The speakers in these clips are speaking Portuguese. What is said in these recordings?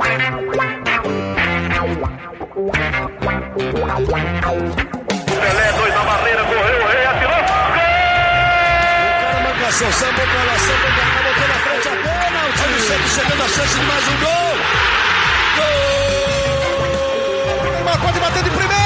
Pelé, dois na barreira, correu, o rei atirou, gol! O cara manda a solução, botou na frente a bola, o time sempre chegando a chance de mais um gol! Gol! O Neymar pode bater de primeira!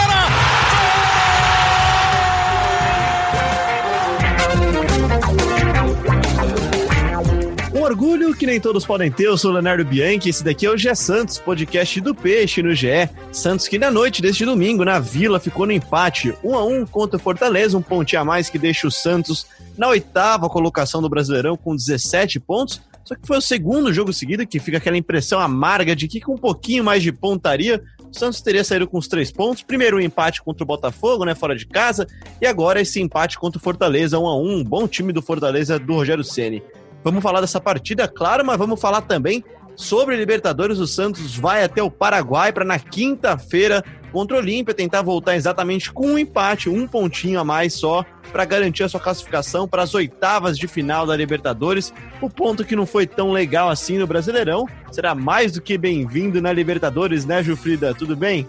Orgulho que nem todos podem ter, eu sou o Leonardo Bianchi, esse daqui é o GE Santos, podcast do Peixe no GE. Santos que na noite deste domingo, na Vila, ficou no empate 1-1 contra o Fortaleza, um pontinho a mais que deixa o Santos na oitava colocação do Brasileirão com 17 pontos, só que foi o segundo jogo seguido que fica aquela impressão amarga de que com um pouquinho mais de pontaria, o Santos teria saído com os 3 pontos, primeiro um empate contra o Botafogo, né, fora de casa, e agora esse empate contra o Fortaleza, 1-1, um bom time do Fortaleza do Rogério Ceni. Vamos falar dessa partida, claro, mas vamos falar também sobre Libertadores. O Santos vai até o Paraguai para, na quinta-feira, contra o Olímpia, tentar voltar exatamente com um empate, um pontinho a mais só, para garantir a sua classificação para as oitavas de final da Libertadores. O ponto que não foi tão legal assim no Brasileirão será mais do que bem-vindo na Libertadores, né, Jufrida? Tudo bem?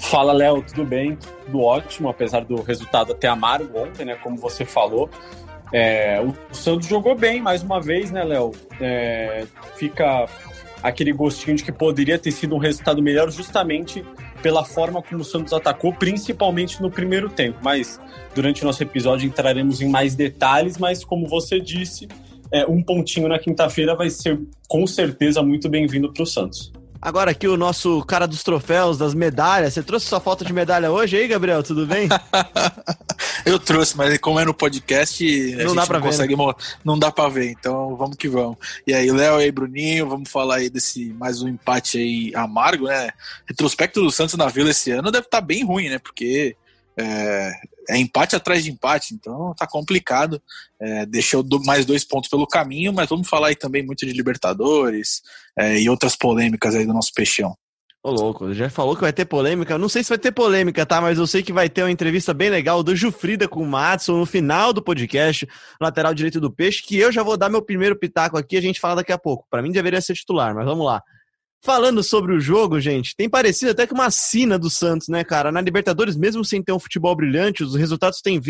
Fala, Léo, tudo bem? Tudo ótimo, apesar do resultado até amargo ontem, né, como você falou. O Santos jogou bem mais uma vez, né, Léo? Fica aquele gostinho de que poderia ter sido um resultado melhor justamente pela forma como o Santos atacou, principalmente no primeiro tempo. Mas durante o nosso episódio entraremos em mais detalhes, mas como você disse, um pontinho na quinta-feira vai ser com certeza muito bem-vindo para o Santos. Agora aqui o nosso cara dos troféus, das medalhas. Você trouxe sua foto de medalha hoje aí, Gabriel? Tudo bem? Eu trouxe, mas como é no podcast, não dá pra ver, então vamos que vamos. E aí, Léo, e aí, Bruninho, vamos falar aí desse mais um empate aí amargo, né? Retrospecto do Santos na Vila esse ano deve estar bem ruim, né? Porque é empate atrás de empate, então tá complicado. Deixou mais 2 pontos pelo caminho, mas vamos falar aí também muito de Libertadores e outras polêmicas aí do nosso peixão. Ô louco, já falou que vai ter polêmica, não sei se vai ter polêmica, tá? Mas eu sei que vai ter uma entrevista bem legal do Jufrida com o Madson no final do podcast, lateral direito do Peixe, que eu já vou dar meu primeiro pitaco aqui, a gente fala daqui a pouco. Pra mim deveria ser titular, mas vamos lá. Falando sobre o jogo, gente, tem parecido até que uma sina do Santos, né, cara? Na Libertadores, mesmo sem ter um futebol brilhante, os resultados têm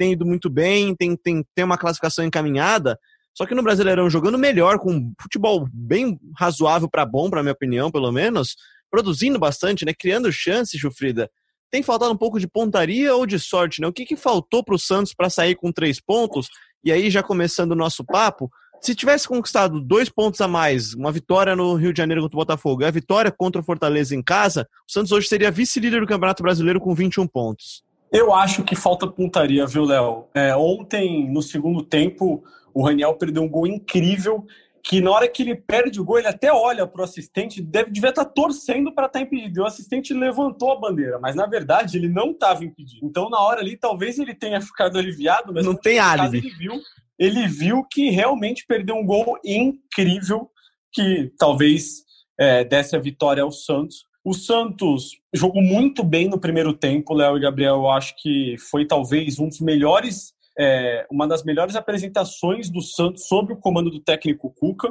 ido muito bem, tem uma classificação encaminhada. Só que no Brasileirão, jogando melhor, com um futebol bem razoável pra bom, pra minha opinião, pelo menos, produzindo bastante, né, criando chances, Jufrida, tem faltado um pouco de pontaria ou de sorte, né? O que faltou para o Santos para sair com 3 pontos? E aí, já começando o nosso papo, se tivesse conquistado 2 pontos a mais, uma vitória no Rio de Janeiro contra o Botafogo e a vitória contra o Fortaleza em casa, o Santos hoje seria vice-líder do Campeonato Brasileiro com 21 pontos. Eu acho que falta pontaria, viu, Léo? Ontem, no segundo tempo, o Raniel perdeu um gol incrível, que na hora que ele perde o gol, ele até olha para o assistente, devia estar torcendo para estar impedido. O assistente levantou a bandeira, mas na verdade ele não estava impedido. Então na hora ali, talvez ele tenha ficado aliviado, mas não tem álibi. Ele viu que realmente perdeu um gol incrível, que talvez desse a vitória ao Santos. O Santos jogou muito bem no primeiro tempo, Léo e Gabriel. Eu acho que foi talvez um dos melhores... uma das melhores apresentações do Santos sob o comando do técnico Cuca.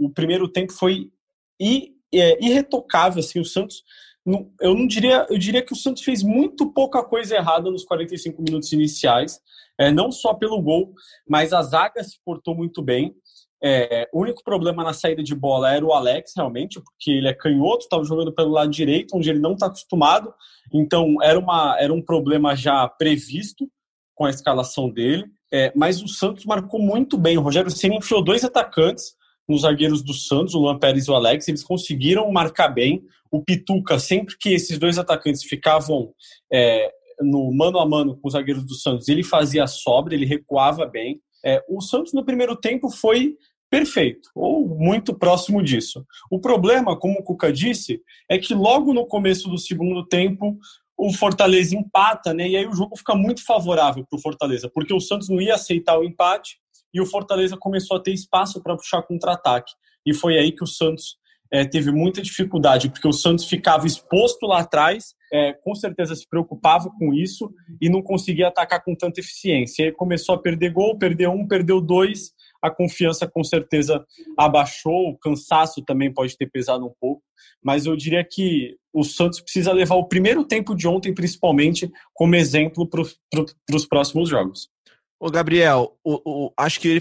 O primeiro tempo foi irretocável. Assim, o Santos, eu diria que o Santos fez muito pouca coisa errada nos 45 minutos iniciais, não só pelo gol, mas a zaga se portou muito bem. O único problema na saída de bola era o Alex, realmente, porque ele é canhoto, estava jogando pelo lado direito, onde ele não está acostumado, então era um problema já previsto com a escalação dele, mas o Santos marcou muito bem. O Rogério Ceni enfiou 2 atacantes nos zagueiros do Santos, o Luan Peres e o Alex. Eles conseguiram marcar bem. O Pituca, sempre que esses 2 atacantes ficavam no mano a mano com os zagueiros do Santos, ele fazia a sobra, ele recuava bem. O Santos no primeiro tempo foi perfeito, ou muito próximo disso. O problema, como o Cuca disse, é que logo no começo do segundo tempo o Fortaleza empata, né? E aí o jogo fica muito favorável para o Fortaleza, porque o Santos não ia aceitar o empate e o Fortaleza começou a ter espaço para puxar contra-ataque. E foi aí que o Santos teve muita dificuldade, porque o Santos ficava exposto lá atrás, com certeza se preocupava com isso e não conseguia atacar com tanta eficiência. E aí começou a perder gol, perdeu 1, perdeu 2, a confiança com certeza abaixou, o cansaço também pode ter pesado um pouco, mas eu diria que o Santos precisa levar o primeiro tempo de ontem, principalmente, como exemplo para os próximos jogos. Ô Gabriel, acho que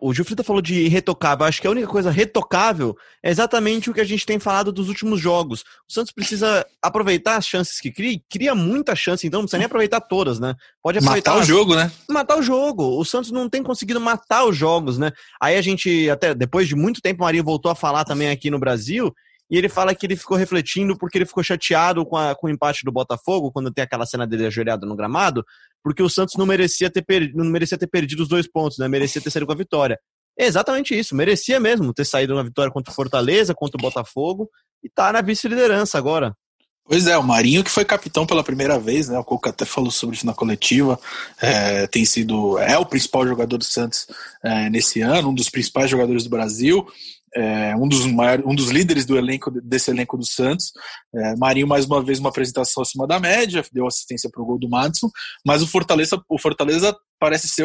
o Jufrida falou de retocável. Acho que a única coisa retocável é exatamente o que a gente tem falado dos últimos jogos. O Santos precisa aproveitar as chances que cria muita chance, então não precisa nem aproveitar todas, né? Pode aproveitar. Matar o jogo, né? Matar o jogo. O Santos não tem conseguido matar os jogos, né? Aí a gente, até depois de muito tempo, o Marinho voltou a falar também aqui no Brasil. E ele fala que ele ficou refletindo porque ele ficou chateado com o empate do Botafogo, quando tem aquela cena dele ajoelhado no gramado, porque o Santos não merecia ter perdido os 2 pontos, né? Merecia ter saído com a vitória. É exatamente isso, merecia mesmo ter saído na vitória contra o Fortaleza, contra o Botafogo, e tá na vice-liderança agora. Pois é, o Marinho que foi capitão pela primeira vez, né? O Cuca até falou sobre isso na coletiva, é o principal jogador do Santos nesse ano, um dos principais jogadores do Brasil, um dos líderes desse elenco do Santos. Marinho, mais uma vez, uma apresentação acima da média, deu assistência para o gol do Madson, mas o Fortaleza parece ser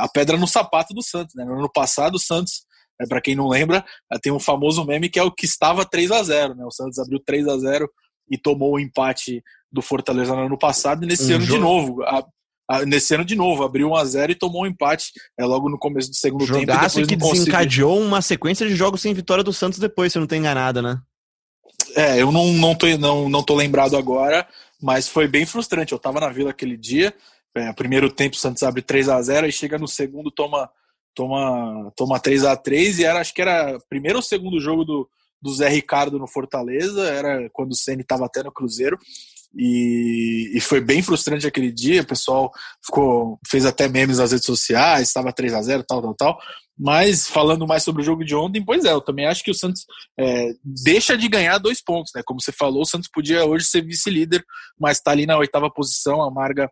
a pedra no sapato do Santos, né? No ano passado o Santos, para quem não lembra, tem um famoso meme que é o que estava 3-0, né? O Santos abriu 3-0 e tomou o empate do Fortaleza no ano passado, e nesse ano de novo, abriu 1-0 e tomou um empate logo no começo do segundo tempo. Jogaço que desencadeou uma sequência de jogos sem vitória do Santos depois, se eu não tô enganado, né? Eu não tô lembrado agora, mas foi bem frustrante. Eu tava na Vila aquele dia, primeiro tempo o Santos abre 3-0 e chega no segundo, toma 3-3 e acho que era primeiro ou segundo jogo do Zé Ricardo no Fortaleza, era quando o Ceni tava até no Cruzeiro. E foi bem frustrante aquele dia, o pessoal fez até memes nas redes sociais, estava 3-0, tal, mas falando mais sobre o jogo de ontem, pois eu também acho que o Santos deixa de ganhar 2 pontos, né? Como você falou, o Santos podia hoje ser vice-líder, mas está ali na 8ª posição, amarga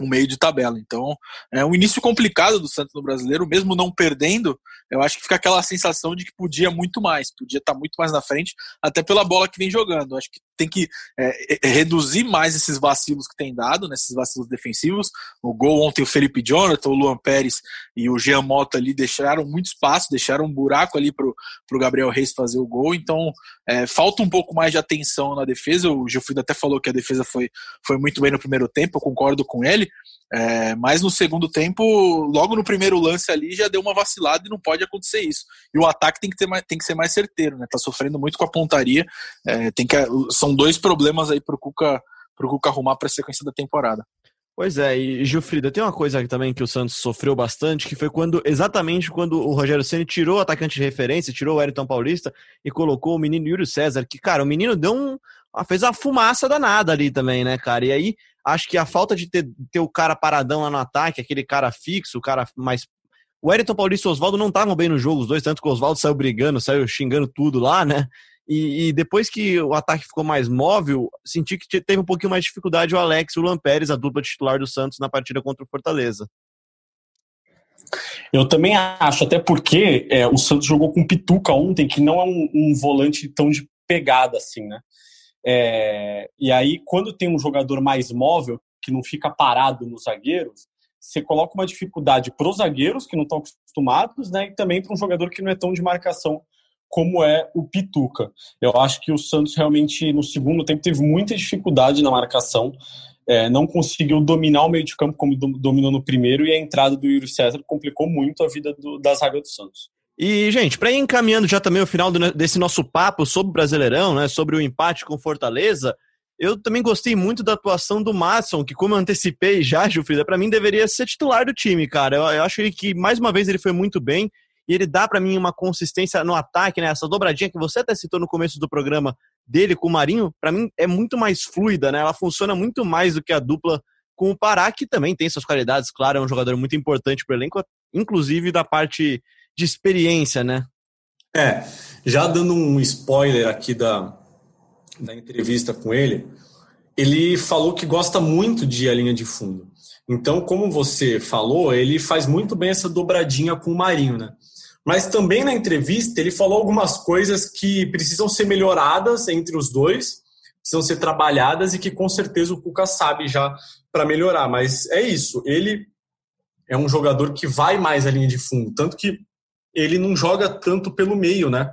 um meio de tabela. Então, é um início complicado do Santos no Brasileiro, mesmo não perdendo, eu acho que fica aquela sensação de que podia estar muito mais na frente, até pela bola que vem jogando. Eu acho que tem que reduzir mais esses vacilos que tem dado, né, esses vacilos defensivos. O gol ontem, o Felipe Jonathan, o Luan Peres e o Jean Mota ali deixaram muito espaço, deixaram um buraco ali pro Gabriel Reis fazer o gol. Então, falta um pouco mais de atenção na defesa. O Jufrida até falou que a defesa foi muito bem no primeiro tempo, eu concordo com ele, mas no segundo tempo, logo no primeiro lance ali, já deu uma vacilada e não pode acontecer isso. E o ataque tem que ser mais certeiro, né? Tá sofrendo muito com a pontaria, são 2 problemas aí pro Cuca arrumar para a sequência da temporada. Pois é, e Jufrida, tem uma coisa também que o Santos sofreu bastante, que foi exatamente quando o Rogério Ceni tirou o atacante de referência, tirou o Wellington Paulista e colocou o menino Yuri César, que, cara, o menino fez uma fumaça danada ali também, né, cara? E aí, acho que a falta de ter o cara paradão lá no ataque, aquele cara fixo, o cara mais... O Wellington Paulista e o Oswaldo não estavam bem no jogo, os dois, tanto que o Oswaldo saiu brigando, saiu xingando tudo lá, né? E depois que o ataque ficou mais móvel, senti que teve um pouquinho mais de dificuldade o Alex e o Luan Peres, a dupla titular do Santos, na partida contra o Fortaleza. Eu também acho, até porque o Santos jogou com o Pituca ontem, que não é um volante tão de pegada assim, né? E aí, quando tem um jogador mais móvel, que não fica parado nos zagueiros, você coloca uma dificuldade para os zagueiros, que não estão acostumados, né? E também para um jogador que não é tão de marcação como é o Pituca. Eu acho que o Santos realmente, no segundo tempo, teve muita dificuldade na marcação, não conseguiu dominar o meio de campo como dominou no primeiro, e a entrada do Yuri César complicou muito a vida da zaga do Santos. E, gente, para ir encaminhando já também o final desse nosso papo sobre o Brasileirão, né, sobre o empate com Fortaleza, eu também gostei muito da atuação do Madson, que, como eu antecipei já, Jufrida, para mim deveria ser titular do time, cara. Eu acho que, mais uma vez, ele foi muito bem, e ele dá para mim uma consistência no ataque, né? Essa dobradinha que você até citou no começo do programa dele com o Marinho, para mim é muito mais fluida, né? Ela funciona muito mais do que a dupla com o Pará, que também tem suas qualidades, claro, é um jogador muito importante para o elenco, inclusive da parte de experiência, né? Já dando um spoiler aqui da entrevista com ele, ele falou que gosta muito de a linha de fundo. Então, como você falou, ele faz muito bem essa dobradinha com o Marinho, né? Mas também na entrevista ele falou algumas coisas que precisam ser melhoradas entre os dois, precisam ser trabalhadas e que com certeza o Cuca sabe já para melhorar. Mas é isso, ele é um jogador que vai mais à linha de fundo, tanto que ele não joga tanto pelo meio, né?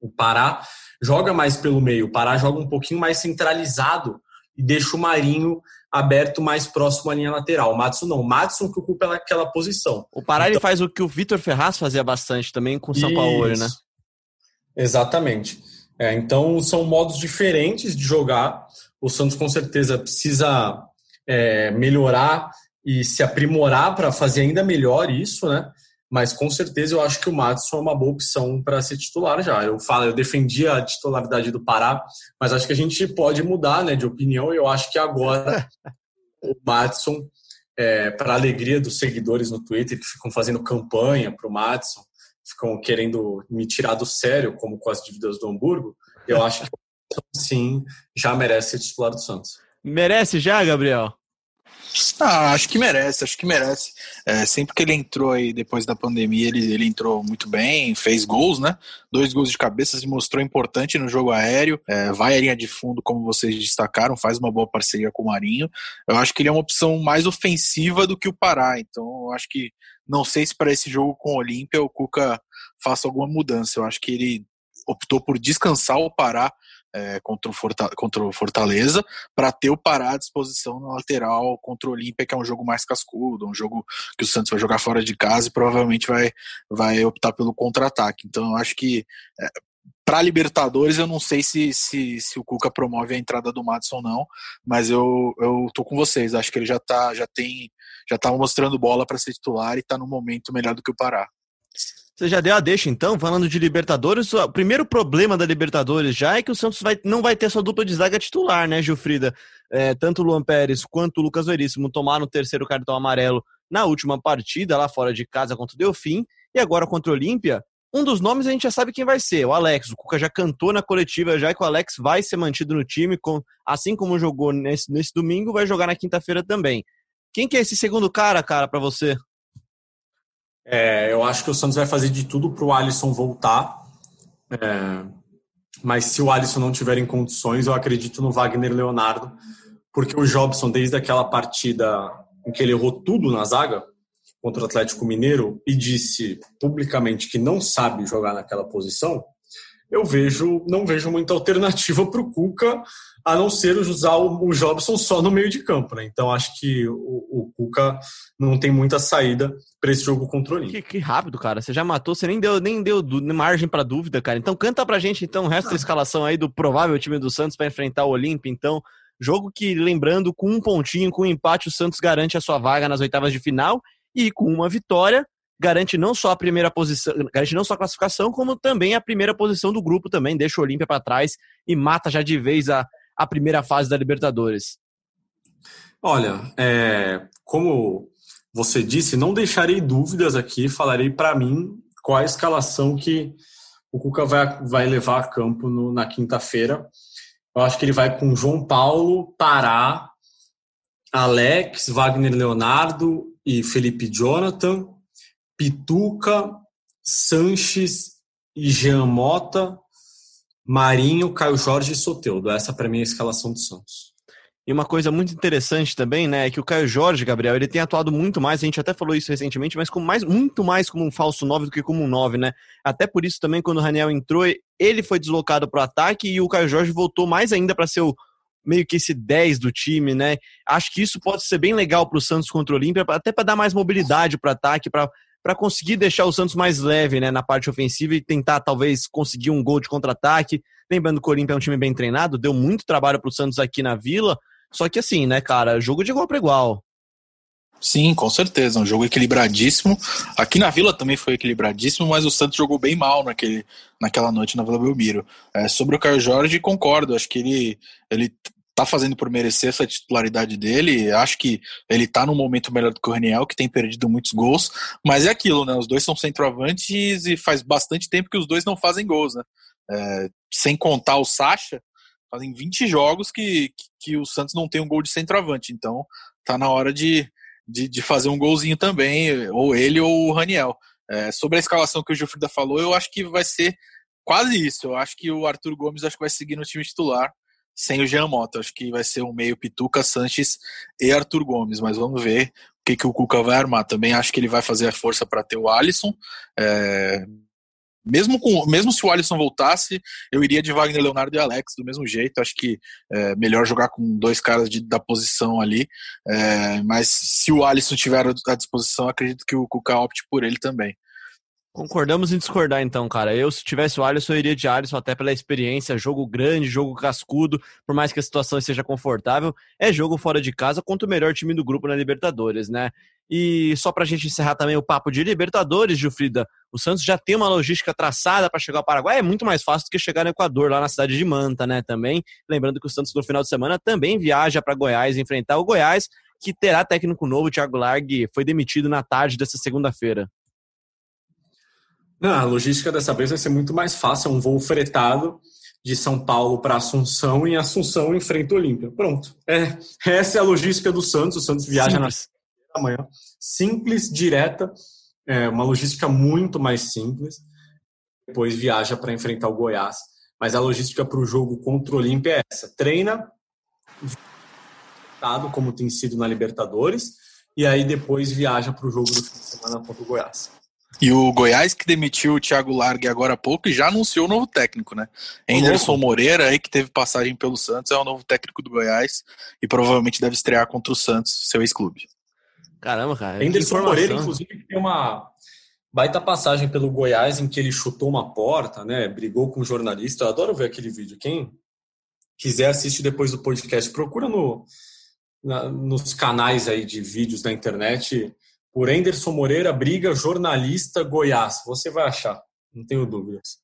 O Pará joga mais pelo meio, o Pará joga um pouquinho mais centralizado e deixa o Marinho aberto mais próximo à linha lateral. O Madson não, o Madson que ocupa aquela posição. O Pará então, ele faz o que o Vitor Ferraz fazia bastante também com o Sampaoli, né? Exatamente. É, então são modos diferentes de jogar. O Santos com certeza precisa melhorar e se aprimorar para fazer ainda melhor isso, né? Mas com certeza eu acho que o Madson é uma boa opção para ser titular já. Eu defendi a titularidade do Pará, mas acho que a gente pode mudar, né, de opinião. Eu acho que agora o Madson, para alegria dos seguidores no Twitter que ficam fazendo campanha para o Madson, ficam querendo me tirar do sério, como com as dívidas do Hamburgo, eu acho que o Madson, sim, já merece ser titular do Santos. Merece já, Gabriel? Ah, acho que merece. É, sempre que ele entrou aí depois da pandemia, ele entrou muito bem, fez gols, né? 2 gols de cabeça, se mostrou importante no jogo aéreo, vai à linha de fundo, como vocês destacaram, faz uma boa parceria com o Marinho. Eu acho que ele é uma opção mais ofensiva do que o Pará, então eu acho que, não sei se para esse jogo com o Olímpia o Cuca faça alguma mudança. Eu acho que ele optou por descansar o Pará contra o Fortaleza, para ter o Pará à disposição na lateral contra o Olímpia, que é um jogo mais cascudo, um jogo que o Santos vai jogar fora de casa e provavelmente vai optar pelo contra-ataque. Então eu acho que para Libertadores eu não sei se o Cuca promove a entrada do Madson ou não, mas eu tô com vocês, acho que ele já tá mostrando bola para ser titular e está no momento melhor do que o Pará. Você já deu a deixa, então, falando de Libertadores. O primeiro problema da Libertadores já é que o Santos não vai ter sua dupla de zaga titular, né, Jufrida? Tanto o Luan Peres quanto o Lucas Veríssimo tomaram o 3º cartão amarelo na última partida, lá fora de casa contra o Delfim, e agora contra o Olímpia. Um dos nomes a gente já sabe quem vai ser, o Alex. O Cuca já cantou na coletiva, já que o Alex vai ser mantido no time, assim como jogou nesse domingo, vai jogar na quinta-feira também. Quem que é esse segundo cara, pra você? Eu acho que o Santos vai fazer de tudo para o Alisson voltar, mas se o Alisson não tiver em condições, eu acredito no Wagner Leonardo, porque o Jobson, desde aquela partida em que ele errou tudo na zaga contra o Atlético Mineiro e disse publicamente que não sabe jogar naquela posição, não vejo muita alternativa para o Cuca, a não ser usar o Jobson só no meio de campo, né? Então acho que o Cuca não tem muita saída para esse jogo contra o Olímpia. Que rápido, cara. Você já matou, você nem deu margem para dúvida, cara. Então canta pra gente então o resto da escalação aí do provável time do Santos para enfrentar o Olímpia. Então, jogo que, lembrando, com um pontinho, com um empate, o Santos garante a sua vaga nas oitavas de final e com uma vitória garante não só a primeira posição, garante não só a classificação, como também a primeira posição do grupo também, deixa o Olímpia para trás e mata já de vez a primeira fase da Libertadores. Olha, como você disse, não deixarei dúvidas aqui, falarei para mim qual a escalação que o Cuca vai levar a campo na quinta-feira. Eu acho que ele vai com João Paulo, Pará, Alex, Wagner Leonardo e Felipe Jonathan, Pituca, Sanches e Jean Mota, Marinho, Caio Jorge e Soteldo. Essa para mim é a escalação do Santos. E uma coisa muito interessante também, né, é que o Caio Jorge, Gabriel, ele tem atuado muito mais, a gente até falou isso recentemente, mas muito mais como um falso 9 do que como um 9, né? Até por isso também, quando o Raniel entrou, ele foi deslocado para o ataque e o Caio Jorge voltou mais ainda para ser meio que esse 10 do time, né? Acho que isso pode ser bem legal para o Santos contra o Olímpia, até para dar mais mobilidade para o ataque, para conseguir deixar o Santos mais leve, né, na parte ofensiva e tentar talvez conseguir um gol de contra-ataque. Lembrando que o Olímpia é um time bem treinado, deu muito trabalho para o Santos aqui na Vila, só que assim, né, cara, jogo de igual para igual. Sim, com certeza, um jogo equilibradíssimo. Aqui na Vila também foi equilibradíssimo, mas o Santos jogou bem mal naquela noite na Vila Belmiro. Sobre o Caio Jorge, concordo, acho que ele tá fazendo por merecer essa titularidade dele, acho que ele tá num momento melhor do que o Raniel, que tem perdido muitos gols, mas é aquilo, né, os dois são centroavantes e faz bastante tempo que os dois não fazem gols, né, sem contar o Sacha, fazem 20 jogos que o Santos não tem um gol de centroavante, então tá na hora de fazer um golzinho também, ou ele ou o Raniel. Sobre a escalação que o Jufrida falou, eu acho que vai ser quase isso, eu acho que o Arthur Gomes vai seguir no time titular, sem o Jean Mota. Acho que vai ser um meio Pituca, Sanches e Arthur Gomes, mas vamos ver. que o Cuca vai armar. Também acho que ele vai fazer a força para ter o Alisson. Mesmo se o Alisson voltasse, eu iria de Wagner, Leonardo e Alex do mesmo jeito. Acho que é melhor jogar com dois caras da posição ali. Mas se o Alisson tiver à disposição, acredito que o Cuca opte por ele também. Concordamos em discordar então, cara. Eu, se tivesse o Alisson, eu iria de Alisson até pela experiência. Jogo grande, jogo cascudo, por mais que a situação seja confortável. É jogo fora de casa contra o melhor time do grupo na Libertadores, né? E só pra gente encerrar também o papo de Libertadores, Jufrida, o Santos já tem uma logística traçada para chegar ao Paraguai. É muito mais fácil do que chegar no Equador, lá na cidade de Manta, né? Também, lembrando que o Santos no final de semana também viaja para Goiás, enfrentar o Goiás, que terá técnico novo. Thiago Larghi foi demitido na tarde dessa segunda-feira. Não, a logística dessa vez vai ser muito mais fácil. É um voo fretado de São Paulo para Assunção, e Assunção enfrenta o Olímpia. Pronto. Essa é a logística do Santos. O Santos viaja na manhã. Simples, direta. Uma logística muito mais simples. Depois viaja para enfrentar o Goiás. Mas a logística para o jogo contra o Olímpia é essa. Treina, fretado, como tem sido na Libertadores. E aí depois viaja para o jogo do fim de semana contra o Goiás. E o Goiás, que demitiu o Thiago Larghi agora há pouco, e já anunciou o novo técnico, né? Enderson Moreira, aí, que teve passagem pelo Santos, é o novo técnico do Goiás e provavelmente deve estrear contra o Santos, seu ex-clube. Caramba, cara. Enderson Moreira, inclusive, tem uma baita passagem pelo Goiás em que ele chutou uma porta, né? Brigou com um jornalista. Eu adoro ver aquele vídeo. Quem quiser assiste depois do podcast, procura nos canais aí de vídeos da internet. Por Enderson Moreira, briga jornalista Goiás. Você vai achar, não tenho dúvidas.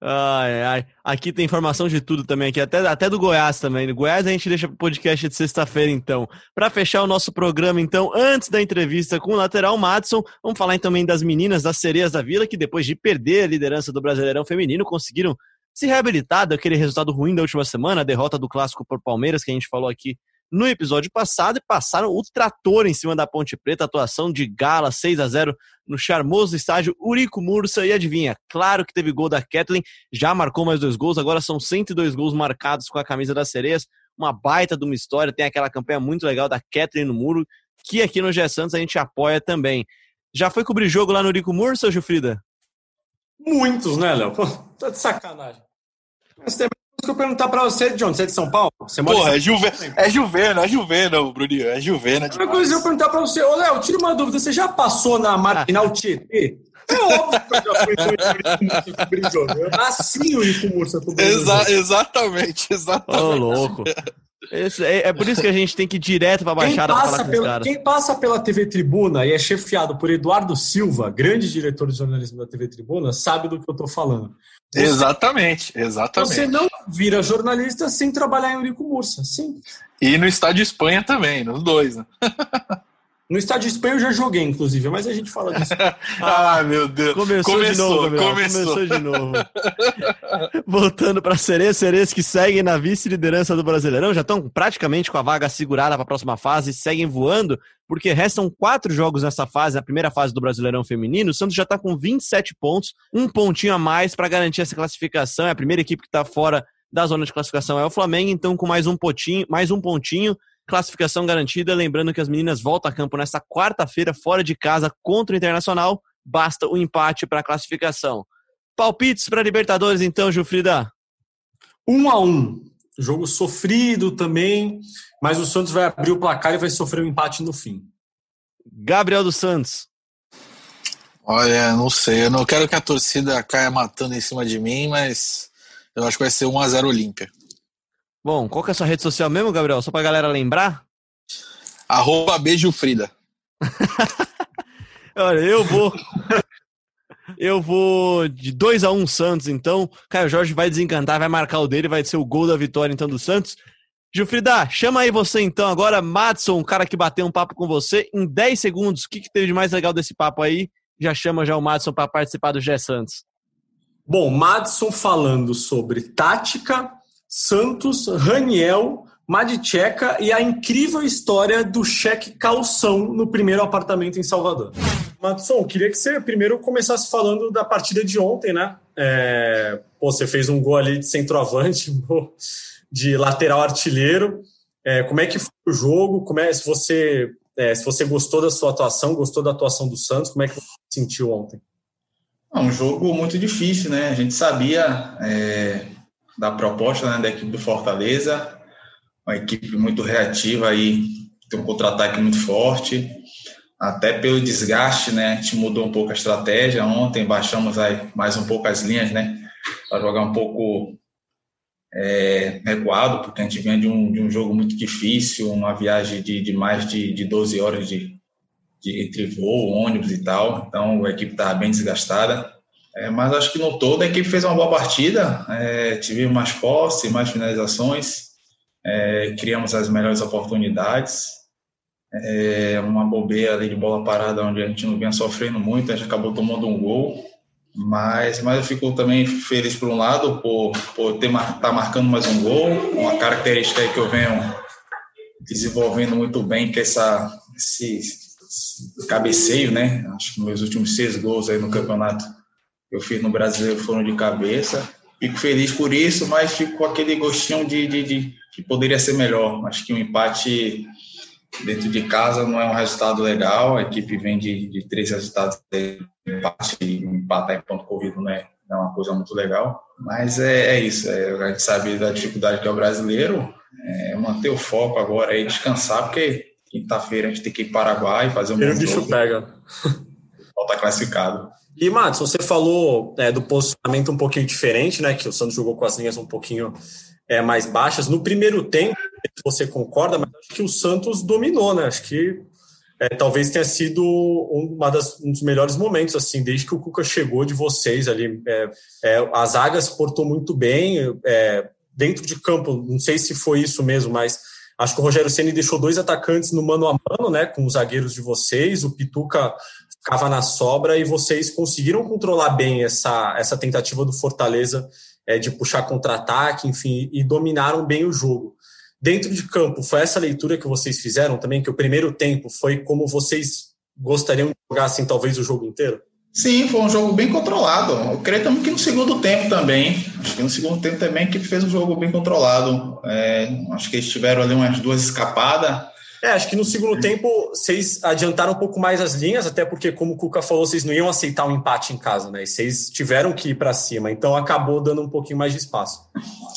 Ai, ai. Aqui tem informação de tudo também, aqui, até do Goiás também. No Goiás a gente deixa pro podcast de sexta-feira, então. Para fechar o nosso programa, então, antes da entrevista com o lateral Madson, vamos falar então, também das meninas das Sereias da Vila, que depois de perder a liderança do Brasileirão Feminino, conseguiram se reabilitar daquele resultado ruim da última semana, a derrota do Clássico por Palmeiras, que a gente falou aqui no episódio passado, e passaram o trator em cima da Ponte Preta, atuação de gala, 6-0 no charmoso estádio Urico Mursa, e adivinha, claro que teve gol da Kathellen, já marcou mais 2 gols, agora são 102 gols marcados com a camisa das Sereias, uma baita de uma história, tem aquela campanha muito legal da Kathellen no muro, que aqui no GE Santos a gente apoia também. Já foi cobrir jogo lá no Urico Mursa, Jufrida? Muitos, né, Léo? Tá de sacanagem. Mas tem que eu perguntar pra você, John, você é de São Paulo? Você mora em São Paulo? É Juvena, Bruninho, é Juvena. Uma coisa eu perguntar pra você, ô Léo, tira uma dúvida, você já passou na Marginal Tietê? É óbvio que eu já fui cobrir jogo, eu nasci o Urico Mursa. Exatamente. Ô, louco. É por isso que a gente tem que ir direto pra Baixada pra falar com os caras. Quem passa pela TV Tribuna e é chefiado por Eduardo Silva, grande diretor de jornalismo da TV Tribuna, sabe do que eu tô falando. Exatamente. Você não vira jornalista sem trabalhar em Urico Mursa, sim. E no estádio Espanha também, nos dois, né? No estádio Espanha eu já joguei, inclusive, mas a gente fala disso. Ah, meu Deus. Começou de novo. Voltando para Sereias que seguem na vice-liderança do Brasileirão, já estão praticamente com a vaga segurada para a próxima fase, seguem voando, porque restam 4 jogos nessa fase, na primeira fase do Brasileirão Feminino. O Santos já está com 27 pontos, 1 pontinho a mais para garantir essa classificação. É a primeira equipe que está fora da zona de classificação, é o Flamengo, então com mais um pontinho, classificação garantida. Lembrando que as meninas voltam a campo nesta quarta-feira, fora de casa, contra o Internacional. Basta o empate para a classificação. Palpites para Libertadores, então, Jufrida? 1-1. Jogo sofrido também, mas o Santos vai abrir o placar e vai sofrer um empate no fim. Gabriel dos Santos. Olha, não sei. Eu não quero que a torcida caia matando em cima de mim, mas eu acho que vai ser 1-0 Olímpia. Bom, qual que é a sua rede social mesmo, Gabriel? Só pra galera lembrar? @bjufrida. Olha, eu vou de 2-1 Santos, então. Caio Jorge vai desencantar, vai marcar o dele, vai ser o gol da vitória, então, do Santos. Jufrida, chama aí você, então, agora. Madson, o cara que bateu um papo com você em 10 segundos. O que teve de mais legal desse papo aí? Já chama o Madson para participar do GE Santos. Bom, Madson falando sobre tática, Santos, Raniel, Madcheca e a incrível história do cheque calção no primeiro apartamento em Salvador. Madson, queria que você primeiro começasse falando da partida de ontem, né? Você fez um gol ali de centroavante, de lateral artilheiro. Como é que foi o jogo? Se você se você gostou da sua atuação, gostou da atuação do Santos, como é que você se sentiu ontem? Um jogo muito difícil, né? A gente sabia da proposta, né, da equipe do Fortaleza, uma equipe muito reativa aí, tem um contra-ataque muito forte, até pelo desgaste, né? A gente mudou um pouco a estratégia ontem, baixamos aí mais um pouco as linhas, né? Para jogar um pouco recuado, porque a gente vinha de um jogo muito difícil, uma viagem de mais de 12 horas entre voo, ônibus e tal, então a equipe estava bem desgastada, mas acho que no todo a equipe fez uma boa partida, tivemos mais posse, mais finalizações, criamos as melhores oportunidades, uma bobeira ali de bola parada onde a gente não vinha sofrendo muito, a gente acabou tomando um gol, mas eu fico também feliz por um lado, por estar marcando mais um gol, uma característica que eu venho desenvolvendo muito bem, que é esse cabeceio, né? Acho que meus últimos 6 gols aí no campeonato que eu fiz no Brasileiro foram de cabeça. Fico feliz por isso, mas fico com aquele gostinho de que poderia ser melhor. Acho que um empate dentro de casa não é um resultado legal. A equipe vem de 3 resultados de empate, e empatar em ponto corrido não é uma coisa muito legal. Mas é isso, a gente sabe da dificuldade que é o Brasileiro, manter o foco agora e descansar, porque quinta-feira a gente tem que ir para o Paraguai, fazer um bom jogo. O bicho pega. Volta classificado. E, Madson, você falou do posicionamento um pouquinho diferente, né? Que o Santos jogou com as linhas um pouquinho mais baixas. No primeiro tempo, você concorda, mas acho que o Santos dominou, né? Acho que talvez tenha sido um dos melhores momentos, assim, desde que o Cuca chegou de vocês ali. A zaga se portou muito bem. Dentro de campo, não sei se foi isso mesmo, mas... acho que o Rogério Ceni deixou 2 atacantes no mano a mano, né, com os zagueiros de vocês, o Pituca ficava na sobra e vocês conseguiram controlar bem essa tentativa do Fortaleza de puxar contra-ataque, enfim, e dominaram bem o jogo. Dentro de campo, foi essa leitura que vocês fizeram também, que o primeiro tempo foi como vocês gostariam de jogar, assim, talvez o jogo inteiro? Sim, foi um jogo bem controlado. Eu creio também que no segundo tempo também. Acho que no segundo tempo também que fez um jogo bem controlado. Acho que eles tiveram ali umas 2 escapadas. Acho que no segundo tempo vocês adiantaram um pouco mais as linhas, até porque, como o Cuca falou, vocês não iam aceitar um empate em casa, né? E vocês tiveram que ir para cima, então acabou dando um pouquinho mais de espaço.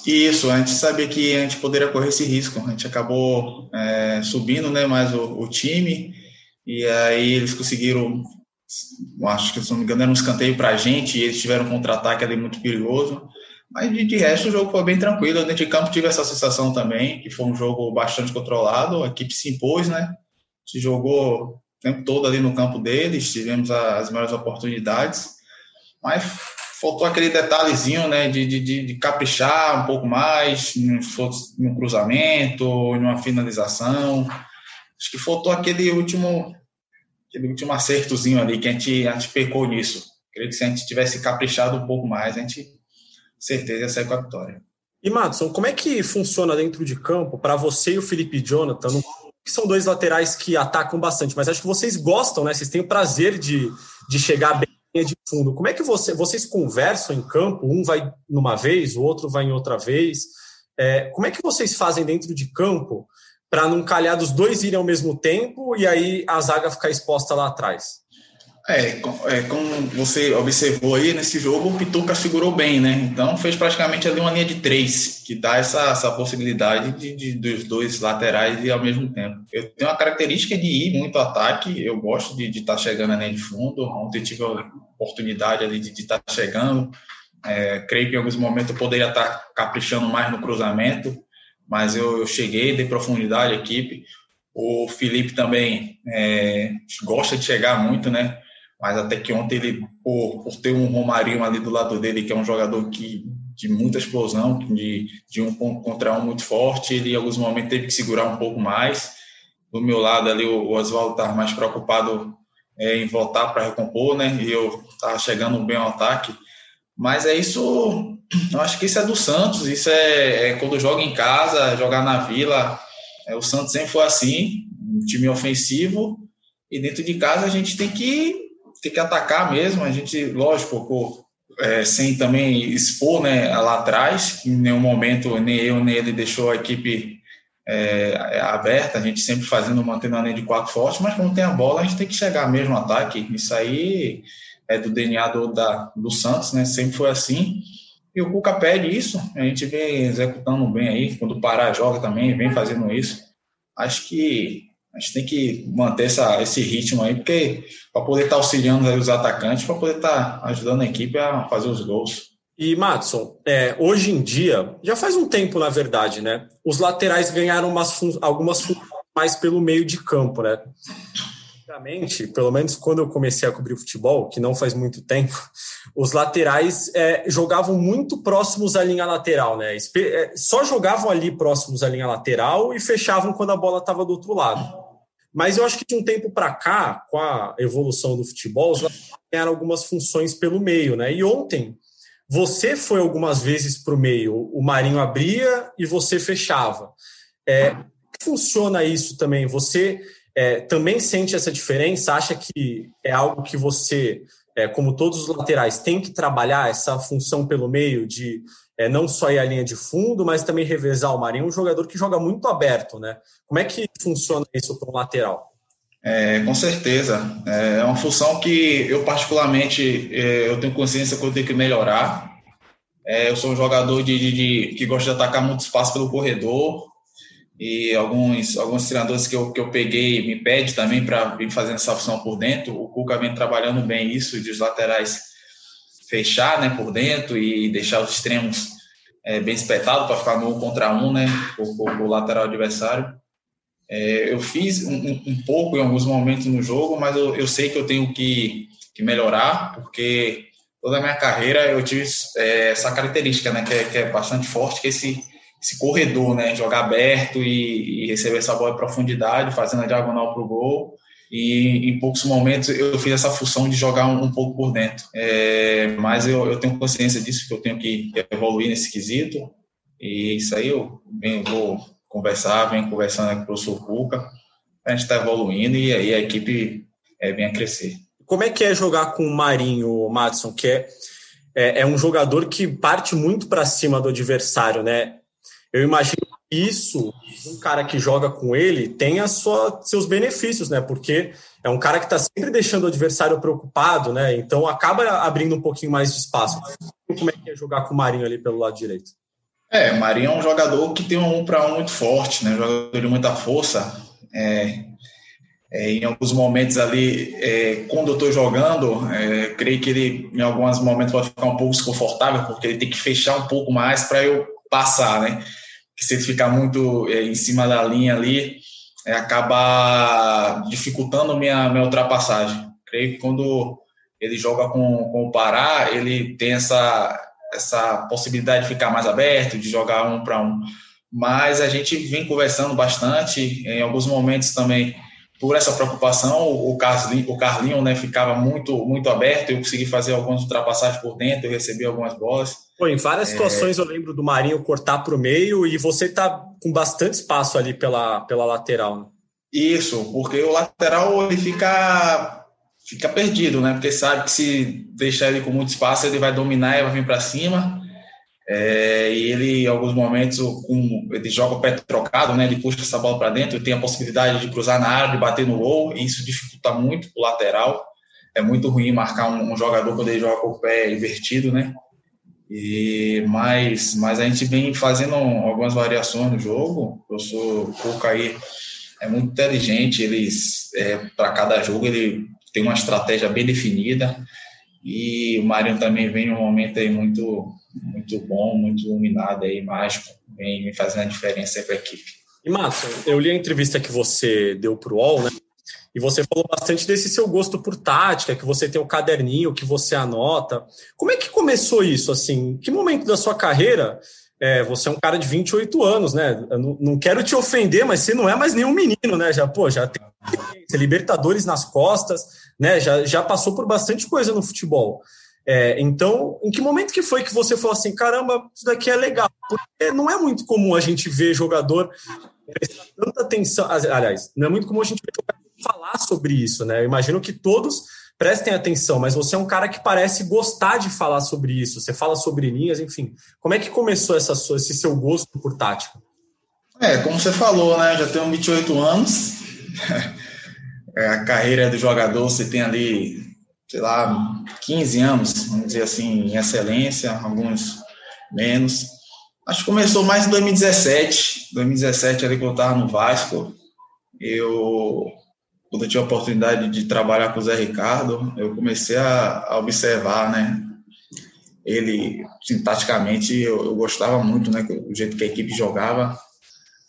Isso, a gente sabia que a gente poderia correr esse risco. A gente acabou subindo, né, mais o time, e aí eles conseguiram... acho que, se não me engano, era um escanteio para a gente e eles tiveram um contra-ataque ali muito perigoso, mas de resto o jogo foi bem tranquilo. Dentro de campo tive essa sensação também, que foi um jogo bastante controlado, a equipe se impôs, né? Se jogou o tempo todo ali no campo deles, tivemos as melhores oportunidades, mas faltou aquele detalhezinho, né, de caprichar um pouco mais em um cruzamento, em uma finalização. Acho que faltou aquele último acertozinho ali, que a gente pecou nisso. Creio que se a gente tivesse caprichado um pouco mais, a gente, com certeza, ia sair com a vitória. E, Madson, como é que funciona dentro de campo para você e o Felipe Jonathan? Que são 2 laterais que atacam bastante, mas acho que vocês gostam, né? Vocês têm o prazer de chegar bem de fundo. Como é que vocês conversam em campo? Um vai numa vez, o outro vai em outra vez. Como é que vocês fazem dentro de campo para não calhar dos 2 irem ao mesmo tempo e aí a zaga ficar exposta lá atrás? Como você observou aí, nesse jogo o Pituca segurou bem, né? Então fez praticamente ali uma linha de 3, que dá essa possibilidade dos 2 laterais ir ao mesmo tempo. Eu tenho a característica de ir muito ataque, eu gosto de estar chegando na linha de fundo. Ontem eu tive a oportunidade ali de estar chegando. Creio que em alguns momentos eu poderia estar caprichando mais no cruzamento, mas eu cheguei, dei profundidade à equipe. O Felipe também gosta de chegar muito, né? Mas até que ontem ele, por ter um Romarinho ali do lado dele, que é um jogador de muita explosão, de um contra um muito forte, ele em alguns momentos teve que segurar um pouco mais. Do meu lado ali, o Oswaldo estava mais preocupado em voltar para recompor, né? E eu estava chegando bem ao ataque. Mas é isso... Eu acho que isso é do Santos, isso é quando joga em casa, jogar na Vila. O Santos sempre foi assim, um time ofensivo, e dentro de casa a gente tem que atacar mesmo. A gente, lógico, sem também expor, né, lá atrás, que em nenhum momento nem eu nem ele deixou a equipe aberta, a gente sempre fazendo, mantendo a linha de quatro forte, mas quando tem a bola, a gente tem que chegar mesmo no ataque. Isso aí é do DNA do Santos, né? Sempre foi assim. E o Cuca pede isso, a gente vem executando bem aí, quando parar joga também, vem fazendo isso. Acho que a gente tem que manter esse ritmo aí, porque para poder estar auxiliando aí os atacantes, para poder estar ajudando a equipe a fazer os gols. E, Madson, hoje em dia, já faz um tempo, na verdade, né? Os laterais ganharam algumas funções mais pelo meio de campo, né? Antigamente, pelo menos quando eu comecei a cobrir o futebol, que não faz muito tempo, os laterais jogavam muito próximos à linha lateral, né? Só jogavam ali próximos à linha lateral e fechavam quando a bola estava do outro lado. Mas eu acho que de um tempo para cá, com a evolução do futebol, os laterais ganharam algumas funções pelo meio, né? E ontem, você foi algumas vezes para o meio, o Marinho abria e você fechava. Como funciona isso também? Você também sente essa diferença? Acha que é algo que você, como todos os laterais, tem que trabalhar essa função pelo meio de não só ir à linha de fundo, mas também revezar o Marinho, um jogador que joga muito aberto, né? Como é que funciona isso para um lateral? Com certeza, é uma função que eu particularmente eu tenho consciência que eu tenho que melhorar. Eu sou um jogador que gosta de atacar muito espaço pelo corredor, e alguns treinadores que eu peguei me pedem também para vir fazendo essa função por dentro. O Cuca vem trabalhando bem isso, de os laterais fechar, né, por dentro e deixar os extremos bem espetados para ficar no 1 contra 1, né, o lateral adversário. Eu fiz um pouco em alguns momentos no jogo, mas eu sei que eu tenho que melhorar, porque toda a minha carreira eu tive essa característica, né, que é bastante forte, que é esse corredor, né, jogar aberto e receber essa bola em profundidade, fazendo a diagonal para o gol. E em poucos momentos eu fiz essa função de jogar um pouco por dentro. Mas eu tenho consciência disso, que eu tenho que evoluir nesse quesito. E isso aí vem conversando com o professor Cuca, a gente está evoluindo e aí a equipe vem a crescer. Como é que é jogar com o Marinho, Madson, que é um jogador que parte muito para cima do adversário, né? Eu imagino que isso, um cara que joga com ele, tem seus benefícios, né? Porque é um cara que está sempre deixando o adversário preocupado, né? Então acaba abrindo um pouquinho mais de espaço. Como é que é jogar com o Marinho ali pelo lado direito? Marinho é um jogador que tem um para um muito forte, né? Um jogador de muita força. Em alguns momentos ali, quando eu estou jogando, creio que ele, em alguns momentos, pode ficar um pouco desconfortável, porque ele tem que fechar um pouco mais para eu passar, né? Porque se ele ficar muito em cima da linha ali, acaba dificultando minha ultrapassagem. Creio que quando ele joga com o Pará, ele tem essa possibilidade de ficar mais aberto, de jogar 1 para 1. Mas a gente vem conversando bastante, em alguns momentos também, por essa preocupação, o Carlinho, né, ficava muito, muito aberto, eu consegui fazer algumas ultrapassagens por dentro, eu recebi algumas bolas. Em várias situações eu lembro do Marinho cortar para o meio e você tá com bastante espaço ali pela lateral, né? Isso, porque o lateral ele fica perdido, né? Porque sabe que se deixar ele com muito espaço, ele vai dominar e vai vir para cima. E ele, em alguns momentos, ele joga o pé trocado, né? Ele puxa essa bola para dentro, tem a possibilidade de cruzar na área, de bater no gol, e isso dificulta muito o lateral. É muito ruim marcar um jogador quando ele joga com o pé invertido, né? Mas a gente vem fazendo algumas variações no jogo. Eu sou pouco aí, é muito inteligente, para cada jogo ele tem uma estratégia bem definida, e o Marinho também vem num momento aí muito, muito bom, muito iluminado, aí, mágico, vem fazendo a diferença para a equipe. E, Madson, eu li a entrevista que você deu para o UOL, né? E você falou bastante desse seu gosto por tática, que você tem o caderninho, que você anota. Como é que começou isso? Assim, que momento da sua carreira? Você é um cara de 28 anos, né? Eu não quero te ofender, mas você não é mais nenhum menino, né? Já tem Libertadores nas costas, né? Já passou por bastante coisa no futebol. Então, em que momento que foi que você falou assim, caramba, isso daqui é legal? Porque não é muito comum a gente ver jogador prestar tanta atenção. Aliás, não é muito comum a gente ver jogador falar sobre isso, né? Eu imagino que todos prestem atenção, mas você é um cara que parece gostar de falar sobre isso. Você fala sobre linhas, enfim. Como é que começou esse seu gosto por tática? É, como você falou, né? Já tenho 28 anos. A carreira do jogador, você tem ali, sei lá, 15 anos, vamos dizer assim, em excelência, alguns menos. Acho que começou mais em 2017. 2017, ali que eu estava no Vasco, quando eu tive a oportunidade de trabalhar com o Zé Ricardo, eu comecei a observar, né? Ele, sintaticamente, eu gostava muito, né? O jeito que a equipe jogava.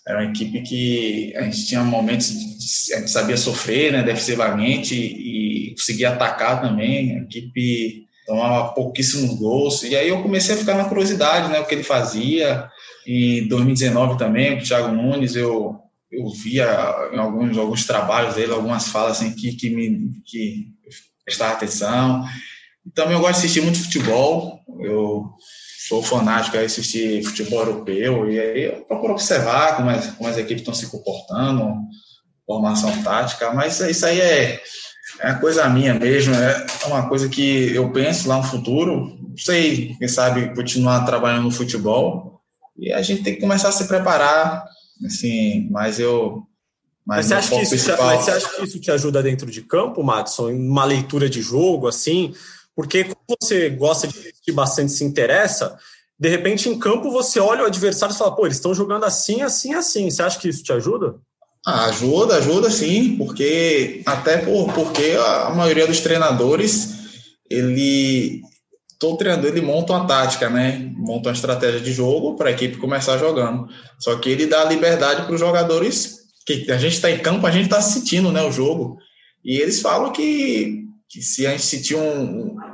Era uma equipe que a gente tinha momentos de a gente sabia sofrer, né, defensivamente e conseguia atacar também. A equipe tomava pouquíssimos gols. E aí eu comecei a ficar na curiosidade, né, o que ele fazia. Em 2019 também, o Thiago Nunes, eu via em alguns trabalhos dele, algumas falas assim, que prestava atenção. Também eu gosto de assistir muito futebol. Eu sou fanático a assistir futebol europeu, e aí eu procuro observar como as equipes estão se comportando, formação tática, mas isso aí é coisa minha mesmo, é uma coisa que eu penso lá no futuro, não sei, quem sabe continuar trabalhando no futebol, e a gente tem que começar a se preparar, assim, mas você acha que isso te ajuda dentro de campo, Madson, em uma leitura de jogo, assim? Porque como você gosta de investir bastante, se interessa, de repente em campo você olha o adversário e fala, pô, eles estão jogando assim, assim, assim. Você acha que isso te ajuda? Ah, ajuda sim, porque porque a maioria dos treinadores, todo treinador monta uma tática, né? Monta uma estratégia de jogo para a equipe começar jogando. Só que ele dá liberdade para os jogadores, que a gente está em campo, a gente está assistindo, né, o jogo. E eles falam que se a gente sentir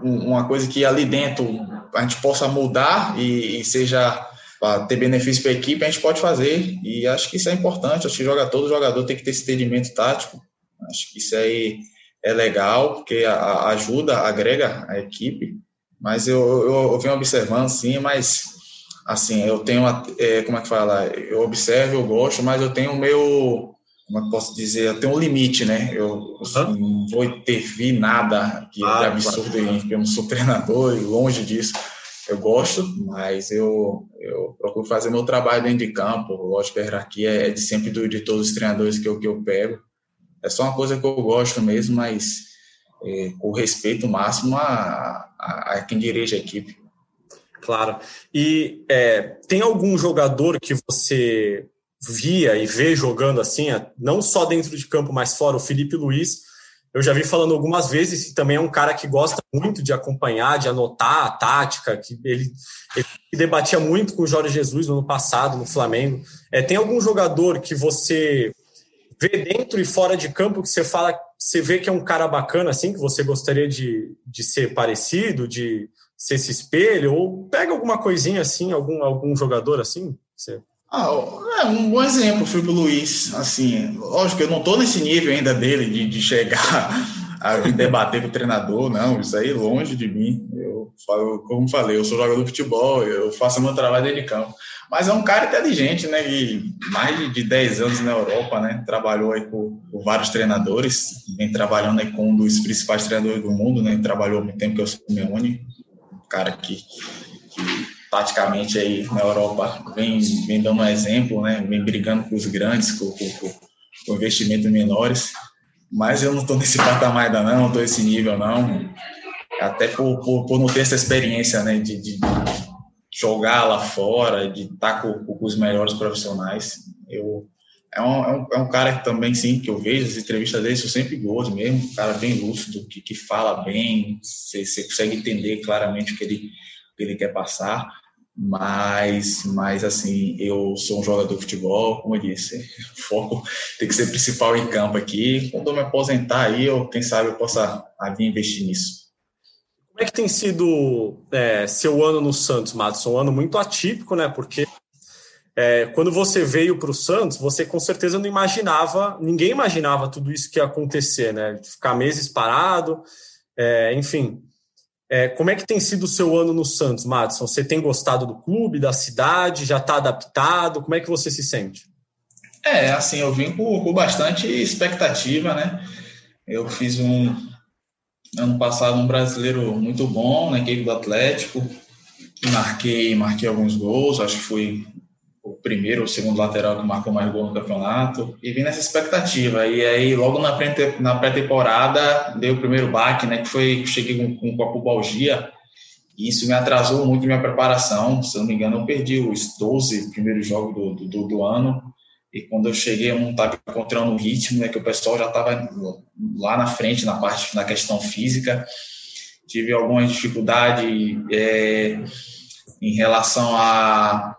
uma coisa que ali dentro a gente possa mudar e seja para ter benefício para a equipe, a gente pode fazer. E acho que isso é importante. Acho que todo jogador tem que ter esse entendimento tático. Acho que isso aí é legal, porque ajuda, agrega a equipe. Mas eu venho observando, sim, mas assim, eu tenho... Eu observo, eu gosto, mas eu tenho o meu... Como eu posso dizer, eu tenho um limite, né? Eu não vou intervir nada que é absurdo, porque eu não sou treinador e longe disso. Eu gosto, mas eu procuro fazer meu trabalho dentro de campo. Lógico que a hierarquia é de sempre de todos os treinadores que eu pego. É só uma coisa que eu gosto mesmo, mas com respeito máximo a quem dirige a equipe. Claro. E tem algum jogador que você via e vê jogando assim, não só dentro de campo, mas fora? O Felipe Luiz, eu já vi falando algumas vezes, que também é um cara que gosta muito de acompanhar, de anotar a tática, que ele debatia muito com o Jorge Jesus no ano passado, no Flamengo. Tem algum jogador que você vê dentro e fora de campo, que você fala, você vê que é um cara bacana, assim, que você gostaria de ser parecido, de ser esse espelho, ou pega alguma coisinha assim, algum jogador assim? Um bom exemplo, o Felipe Luiz, assim, lógico que eu não estou nesse nível ainda dele, de chegar a debater com o treinador, não, isso aí longe de mim. Como falei, eu sou jogador de futebol, eu faço meu trabalho dentro de campo, mas é um cara inteligente, né, e mais de 10 anos na Europa, né, trabalhou aí com vários treinadores, vem trabalhando aí com um dos principais treinadores do mundo, né, trabalhou há muito tempo, que é o Simeone, um cara que praticamente aí na Europa vem dando um exemplo, né? Vem brigando com os grandes, com investimentos menores, mas eu não estou nesse patamar ainda não, estou nesse nível não, até por não ter essa experiência, né? De jogar lá fora, de estar com os melhores profissionais. É um cara que também, sim, que eu vejo as entrevistas dele, eu sempre gosto mesmo, um cara bem lúcido, que fala bem, você consegue entender claramente o que ele quer passar, mas assim, eu sou um jogador de futebol, como eu disse, o foco tem que ser principal em campo aqui. Quando eu me aposentar aí, quem sabe eu possa vir investir nisso. Como é que tem sido seu ano no Santos, Madson? Um ano muito atípico, né? Porque quando você veio para o Santos, você com certeza não imaginava, ninguém imaginava tudo isso que ia acontecer, né? Ficar meses parado, enfim... Como é que tem sido o seu ano no Santos, Madson? Você tem gostado do clube, da cidade? Já está adaptado? Como é que você se sente? Assim, eu vim com bastante expectativa, né? Eu fiz ano passado um brasileiro muito bom na equipe do Atlético, marquei alguns gols, acho que fui o primeiro ou segundo lateral que marcou mais gol no campeonato, e vim nessa expectativa. E aí, logo na pré-temporada, dei o primeiro baque, né, que foi, cheguei com copobalgia, e isso me atrasou muito minha preparação. Se eu não me engano, eu perdi os 12 primeiros jogos do ano, e quando eu cheguei, eu não estava encontrando o ritmo, né, que o pessoal já estava lá na frente, na questão física. Tive alguma dificuldade em relação ao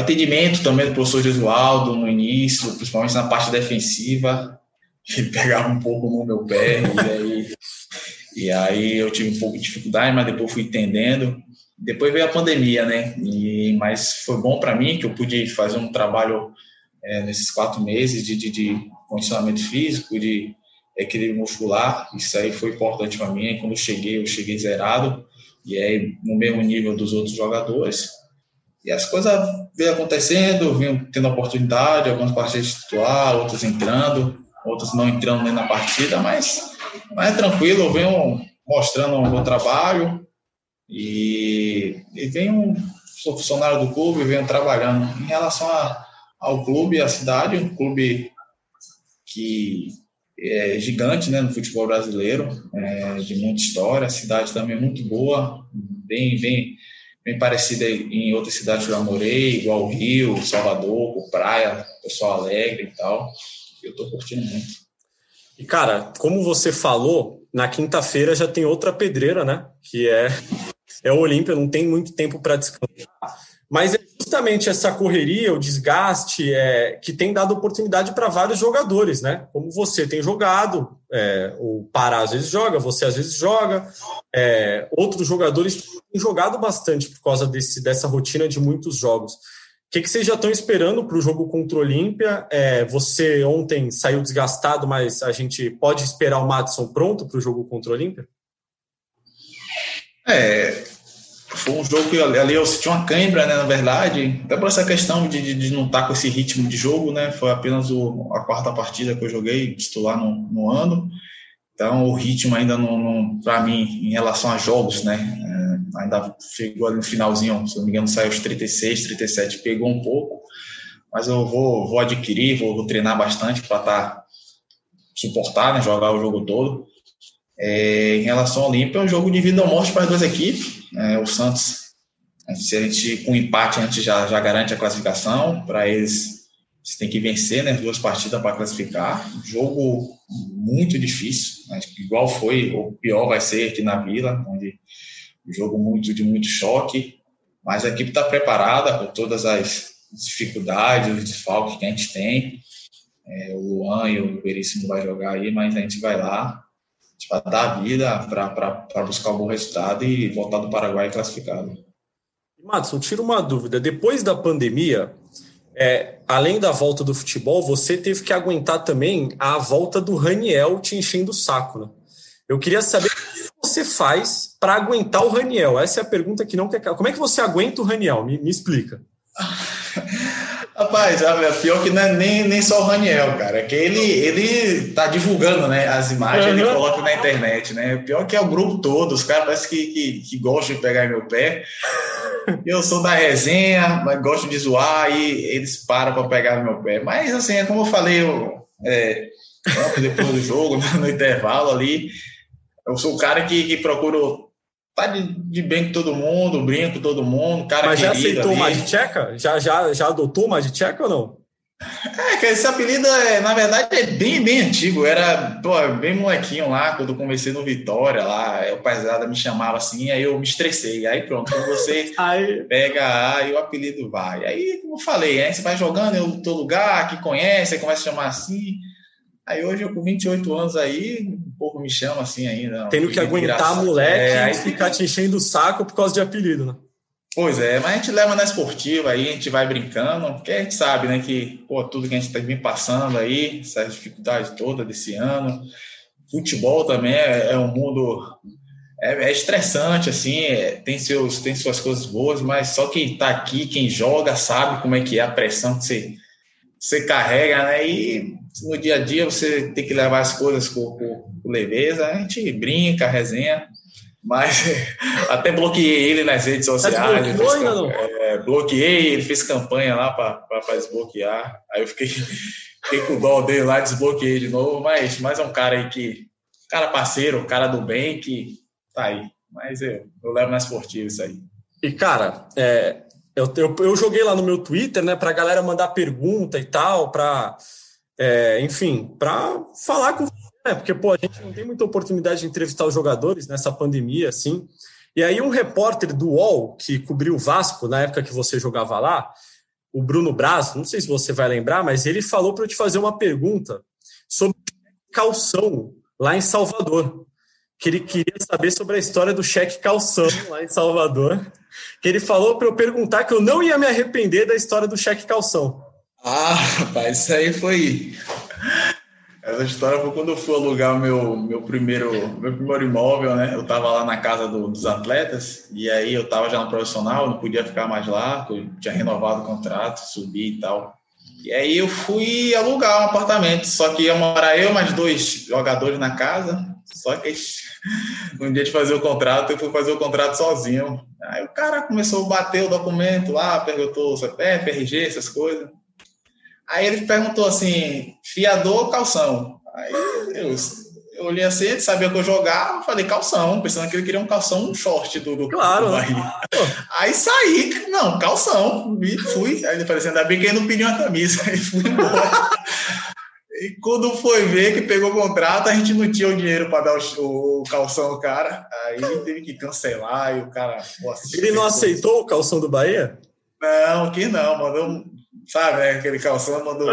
entendimento também do professor Oswaldo no início, principalmente na parte defensiva, ele pegava um pouco no meu pé, e aí eu tive um pouco de dificuldade, mas depois fui entendendo. Depois veio a pandemia, né? Mas foi bom para mim, que eu pude fazer um trabalho nesses 4 meses de condicionamento físico, de equilíbrio muscular. Isso aí foi importante para mim. Quando eu cheguei zerado, e aí no mesmo nível dos outros jogadores. E as coisas vêm acontecendo, vêm tendo oportunidade, algumas partidas de titular, outras entrando, outras não entrando nem na partida, mas é tranquilo, eu venho mostrando um bom trabalho e venho, sou funcionário do clube, venho trabalhando. Em relação ao clube, à cidade, um clube que é gigante, né, no futebol brasileiro, de muita história, a cidade também é muito boa, bem parecida em outras cidades que eu morei, igual ao Rio, Salvador, Praia, pessoal alegre e tal, eu estou curtindo muito. E, cara, como você falou, na quinta-feira já tem outra pedreira, né, que é o Olímpia, não tem muito tempo para descansar, mas é justamente essa correria, o desgaste, que tem dado oportunidade para vários jogadores, né? Como você tem jogado, o Pará às vezes joga, você às vezes joga, outros jogadores têm jogado bastante por causa dessa rotina de muitos jogos. O que vocês já estão esperando para o jogo contra o Olímpia? Você ontem saiu desgastado, mas a gente pode esperar o Madson pronto para o jogo contra o Olímpia? Foi um jogo que ali eu senti uma cãibra, né, na verdade, até por essa questão de não estar com esse ritmo de jogo, né, foi apenas a quarta partida que eu joguei, titular no ano, então o ritmo ainda não para mim, em relação a jogos, né, ainda chegou ali no finalzinho, se não me engano saiu os 36, 37, pegou um pouco, mas eu vou adquirir, vou treinar bastante para suportar, né, jogar o jogo todo. Em relação ao Olímpia, é um jogo de vida ou morte para as duas equipes. O Santos, se a gente com empate, a gente já garante a classificação. Para eles, você tem que vencer, né, as duas partidas para classificar. Um jogo muito difícil, né, igual foi, ou pior vai ser aqui na Vila, onde um jogo de muito choque. Mas a equipe está preparada por todas as dificuldades, os desfalques que a gente tem. O Luan e o Peres não vão jogar aí, mas a gente vai lá para dar a vida, para buscar um bom resultado e voltar do Paraguai classificado. Madson, tira uma dúvida. Depois da pandemia, além da volta do futebol, você teve que aguentar também a volta do Raniel te enchendo o saco, né? Eu queria saber o que você faz para aguentar o Raniel. Essa é a pergunta que não quer... Como é que você aguenta o Raniel? Me explica. Rapaz, pior que não é nem só o Raniel, cara, é que ele tá divulgando, né, as imagens, ele coloca na internet, né, pior que é o grupo todo, os caras parece que gostam de pegar meu pé, eu sou da resenha, mas gosto de zoar e eles param para pegar meu pé, mas assim, é como eu falei, depois do jogo, no intervalo ali, eu sou o cara que procuro... Tá de bem com todo mundo, brinco com todo mundo, cara. Mas já aceitou ali. Magitcheca? Já adotou Magitcheca ou não? Esse apelido, na verdade, é bem antigo. Era bem molequinho lá, quando eu comecei no Vitória, lá, o paisada me chamava assim, aí eu me estressei. Aí pronto, quando você pega e o apelido vai. Aí, como eu falei, aí você vai jogando em teu lugar, que conhece, aí começa a chamar assim. Aí hoje eu com 28 anos aí, um pouco me chama assim ainda. Tendo que aguentar engraçado. Moleque e ficar te enchendo o saco por causa de apelido, né? Pois é, mas a gente leva na esportiva aí, a gente vai brincando, porque a gente sabe, né, que tudo que a gente tá vem passando aí, essa dificuldade toda desse ano. Futebol também é um mundo... É estressante, assim, tem suas coisas boas, mas só quem tá aqui, quem joga, sabe como é que é a pressão que você carrega, né, e... No dia a dia você tem que levar as coisas com leveza, a gente brinca, resenha, Mas até bloqueei ele nas redes sociais. Ele fez, não? Bloqueei, ele fez campanha lá para desbloquear. Aí eu fiquei com o dó dele lá, desbloqueei de novo. Mas é um cara aí que... Cara parceiro, cara do bem, que tá aí. Mas eu levo na esportiva isso aí. E, cara, eu joguei lá no meu Twitter, né? Pra galera mandar pergunta e tal, enfim, pra falar com... Porque, a gente não tem muita oportunidade de entrevistar os jogadores nessa pandemia, assim. E aí um repórter do UOL, que cobriu o Vasco na época que você jogava lá, o Bruno Braz, não sei se você vai lembrar, mas ele falou para eu te fazer uma pergunta sobre calção lá em Salvador. Que ele queria saber sobre a história do cheque calção lá em Salvador. Que ele falou para eu perguntar que eu não ia me arrepender da história do cheque calção. Ah, rapaz, isso aí foi... Essa história foi quando eu fui alugar meu primeiro imóvel, né? Eu estava lá na casa dos atletas, e aí eu estava já no profissional, não podia ficar mais lá, porque eu tinha renovado o contrato, subi e tal. E aí eu fui alugar um apartamento, só que ia morar eu mais dois jogadores na casa, só que no dia de fazer o contrato, eu fui fazer o contrato sozinho. Aí o cara começou a bater o documento lá, perguntou CPF, RG, essas coisas. Aí ele perguntou assim, fiador ou calção? Aí eu olhei assim, ele sabia que eu jogava, falei calção, pensando que ele queria um calção, um short do claro, do Bahia. Né? Aí saí, não, calção, e fui. Aí ele falou assim, ainda bem que ele não pediu uma camisa, aí fui embora. E quando foi ver que pegou o contrato, a gente não tinha o dinheiro para dar o calção ao cara, aí teve que cancelar, e o cara... Ele não aceitou o calção do Bahia? Não, que não, mandou... Sabe, né? Aquele calção mandou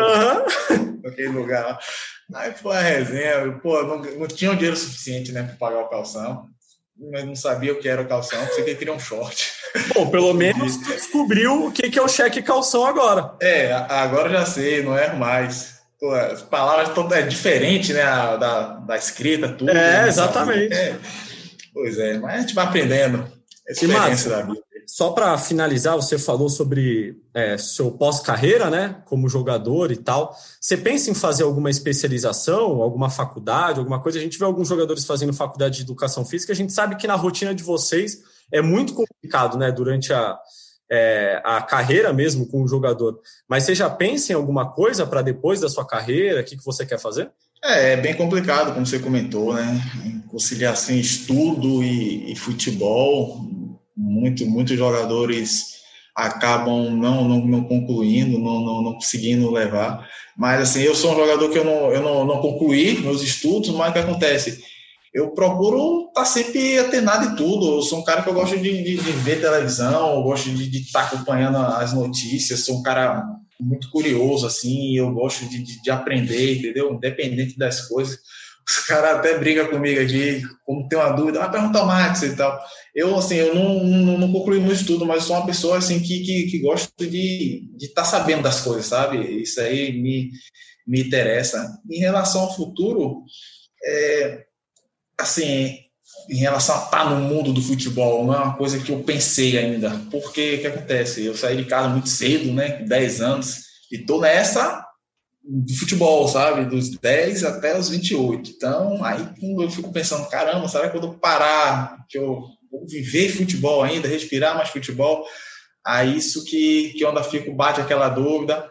naquele lugar. Aí foi a resenha. Pô, não tinha o dinheiro suficiente, né, para pagar o calção. Mas não sabia o que era o calção. Pensei que ele queria um short. Bom, pelo menos descobriu o que é o cheque calção agora. É, agora eu já sei, não erro mais. Pô, as palavras estão diferentes, né? Da escrita, tudo. É, né, exatamente. Pois é, mas a gente vai aprendendo. A experiência da vida. Só para finalizar, você falou sobre seu pós-carreira, né? Como jogador e tal. Você pensa em fazer alguma especialização, alguma faculdade, alguma coisa? A gente vê alguns jogadores fazendo faculdade de educação física. A gente sabe que na rotina de vocês é muito complicado, né? Durante a carreira mesmo com o jogador. Mas você já pensa em alguma coisa para depois da sua carreira? O que você quer fazer? É bem complicado, como você comentou, né? Conciliar assim, estudo e futebol... Muitos jogadores acabam não concluindo, não conseguindo levar. Mas, assim, eu sou um jogador que eu não concluí meus estudos, mas o que acontece? Eu procuro estar sempre atenado em tudo. Eu sou um cara que eu gosto de ver televisão, eu gosto de estar acompanhando as notícias, sou um cara muito curioso, assim, eu gosto de aprender, entendeu? Independente das coisas. Os caras até brigam comigo aqui, como tem uma dúvida, vai perguntar o Max e tal. Eu, assim, eu não concluí muito estudo, mas sou uma pessoa, assim, que gosto de estar sabendo das coisas, sabe? Isso aí me interessa. Em relação ao futuro, assim, em relação a estar no mundo do futebol, não é uma coisa que eu pensei ainda. Porque o que acontece? Eu saí de casa muito cedo, né? 10 anos, e tô nessa... do futebol, sabe? Dos 10 até os 28. Então, aí eu fico pensando, caramba, será que eu vou parar, que eu vou viver futebol ainda, respirar mais futebol? Aí isso que eu ainda fico, bate aquela dúvida.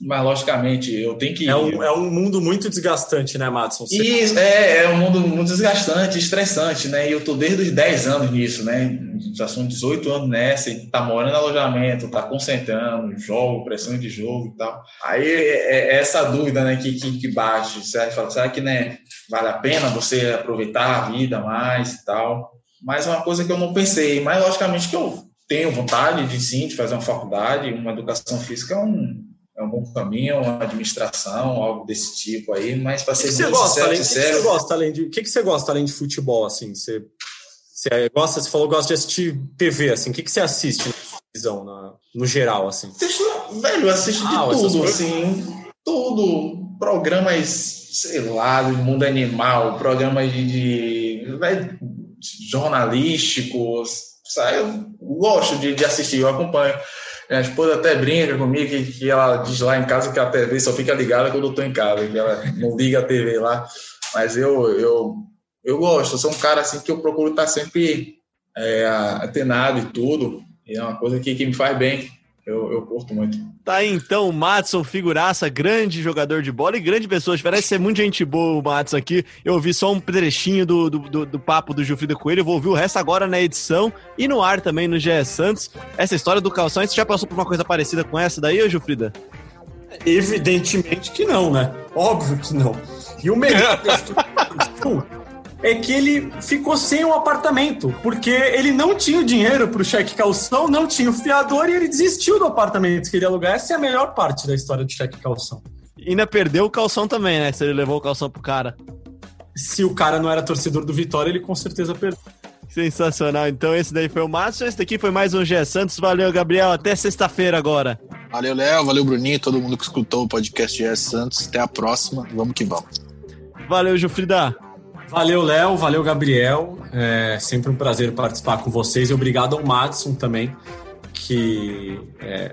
Mas, logicamente, eu tenho que... É um mundo muito desgastante, né, Madson? Você... Isso, é um mundo muito desgastante, estressante, né? E eu tô desde os 10 anos nisso, né? Já são 18 anos nessa, e tá morando no alojamento, tá concentrando, jogo, pressão de jogo e tal. Aí é essa dúvida, né, que bate. Você fala, será que, né, vale a pena você aproveitar a vida mais e tal? Mas é uma coisa que eu não pensei. Mas, logicamente, que eu tenho vontade de fazer uma faculdade, uma educação física, é um bom caminho, uma administração, algo desse tipo aí, mas para ser muito sincero... O que você gosta além de futebol, assim? Você falou que gosta de assistir TV, assim, o que você assiste na televisão, no geral, assim? Velho, eu assisto de tudo, assim, tudo, programas, sei lá, do mundo animal, programas de jornalísticos, sabe? Eu gosto de assistir, eu acompanho. Minha esposa até brinca comigo que ela diz lá em casa que a TV só fica ligada quando eu estou em casa, que ela não liga a TV lá, mas eu eu gosto, eu sou um cara assim que eu procuro estar sempre atenado e tudo, e é uma coisa que me faz bem, eu curto muito. Tá aí então o Madson, figuraça, grande jogador de bola e grande pessoa, parece ser muito gente boa o Madson aqui, eu ouvi só um trechinho do papo do Jufrida com ele, eu vou ouvir o resto agora na edição e no ar também no GE Santos. Essa história do calção, você já passou por uma coisa parecida com essa daí, Jufrida? Evidentemente que não, né? Óbvio que não. E o melhor é que ele ficou sem um apartamento, porque ele não tinha o dinheiro para o cheque calção, não tinha o fiador e ele desistiu do apartamento que ele ia alugar. Essa é a melhor parte da história do cheque calção. E ainda perdeu o calção também, né? Se ele levou o calção pro cara. Se o cara não era torcedor do Vitória, ele com certeza perdeu. Sensacional. Então esse daí foi o Madson, esse daqui foi mais um GE Santos. Valeu, Gabriel. Até sexta-feira agora. Valeu, Léo. Valeu, Bruninho. Todo mundo que escutou o podcast GE Santos. Até a próxima. Vamos que vamos. Valeu, Jufrida. Valeu, Léo. Valeu, Gabriel. É sempre um prazer participar com vocês. E obrigado ao Madson também, que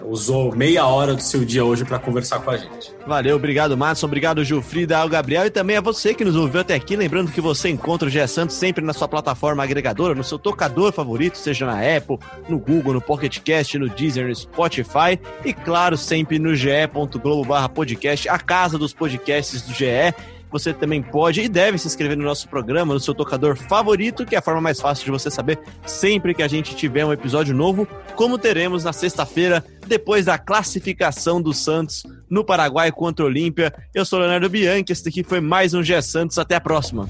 usou meia hora do seu dia hoje para conversar com a gente. Valeu, obrigado, Madson. Obrigado, Jufrida, ao Gabriel e também a você que nos ouviu até aqui. Lembrando que você encontra o GE Santos sempre na sua plataforma agregadora, no seu tocador favorito, seja na Apple, no Google, no Pocket Cast, no Deezer, no Spotify e, claro, sempre no ge.globo/podcast, a casa dos podcasts do GE. Você também pode e deve se inscrever no nosso programa, no seu tocador favorito, que é a forma mais fácil de você saber sempre que a gente tiver um episódio novo, como teremos na sexta-feira, depois da classificação do Santos no Paraguai contra o Olímpia. Eu sou o Leonardo Bianchi, esse daqui foi mais um GE Santos, até a próxima.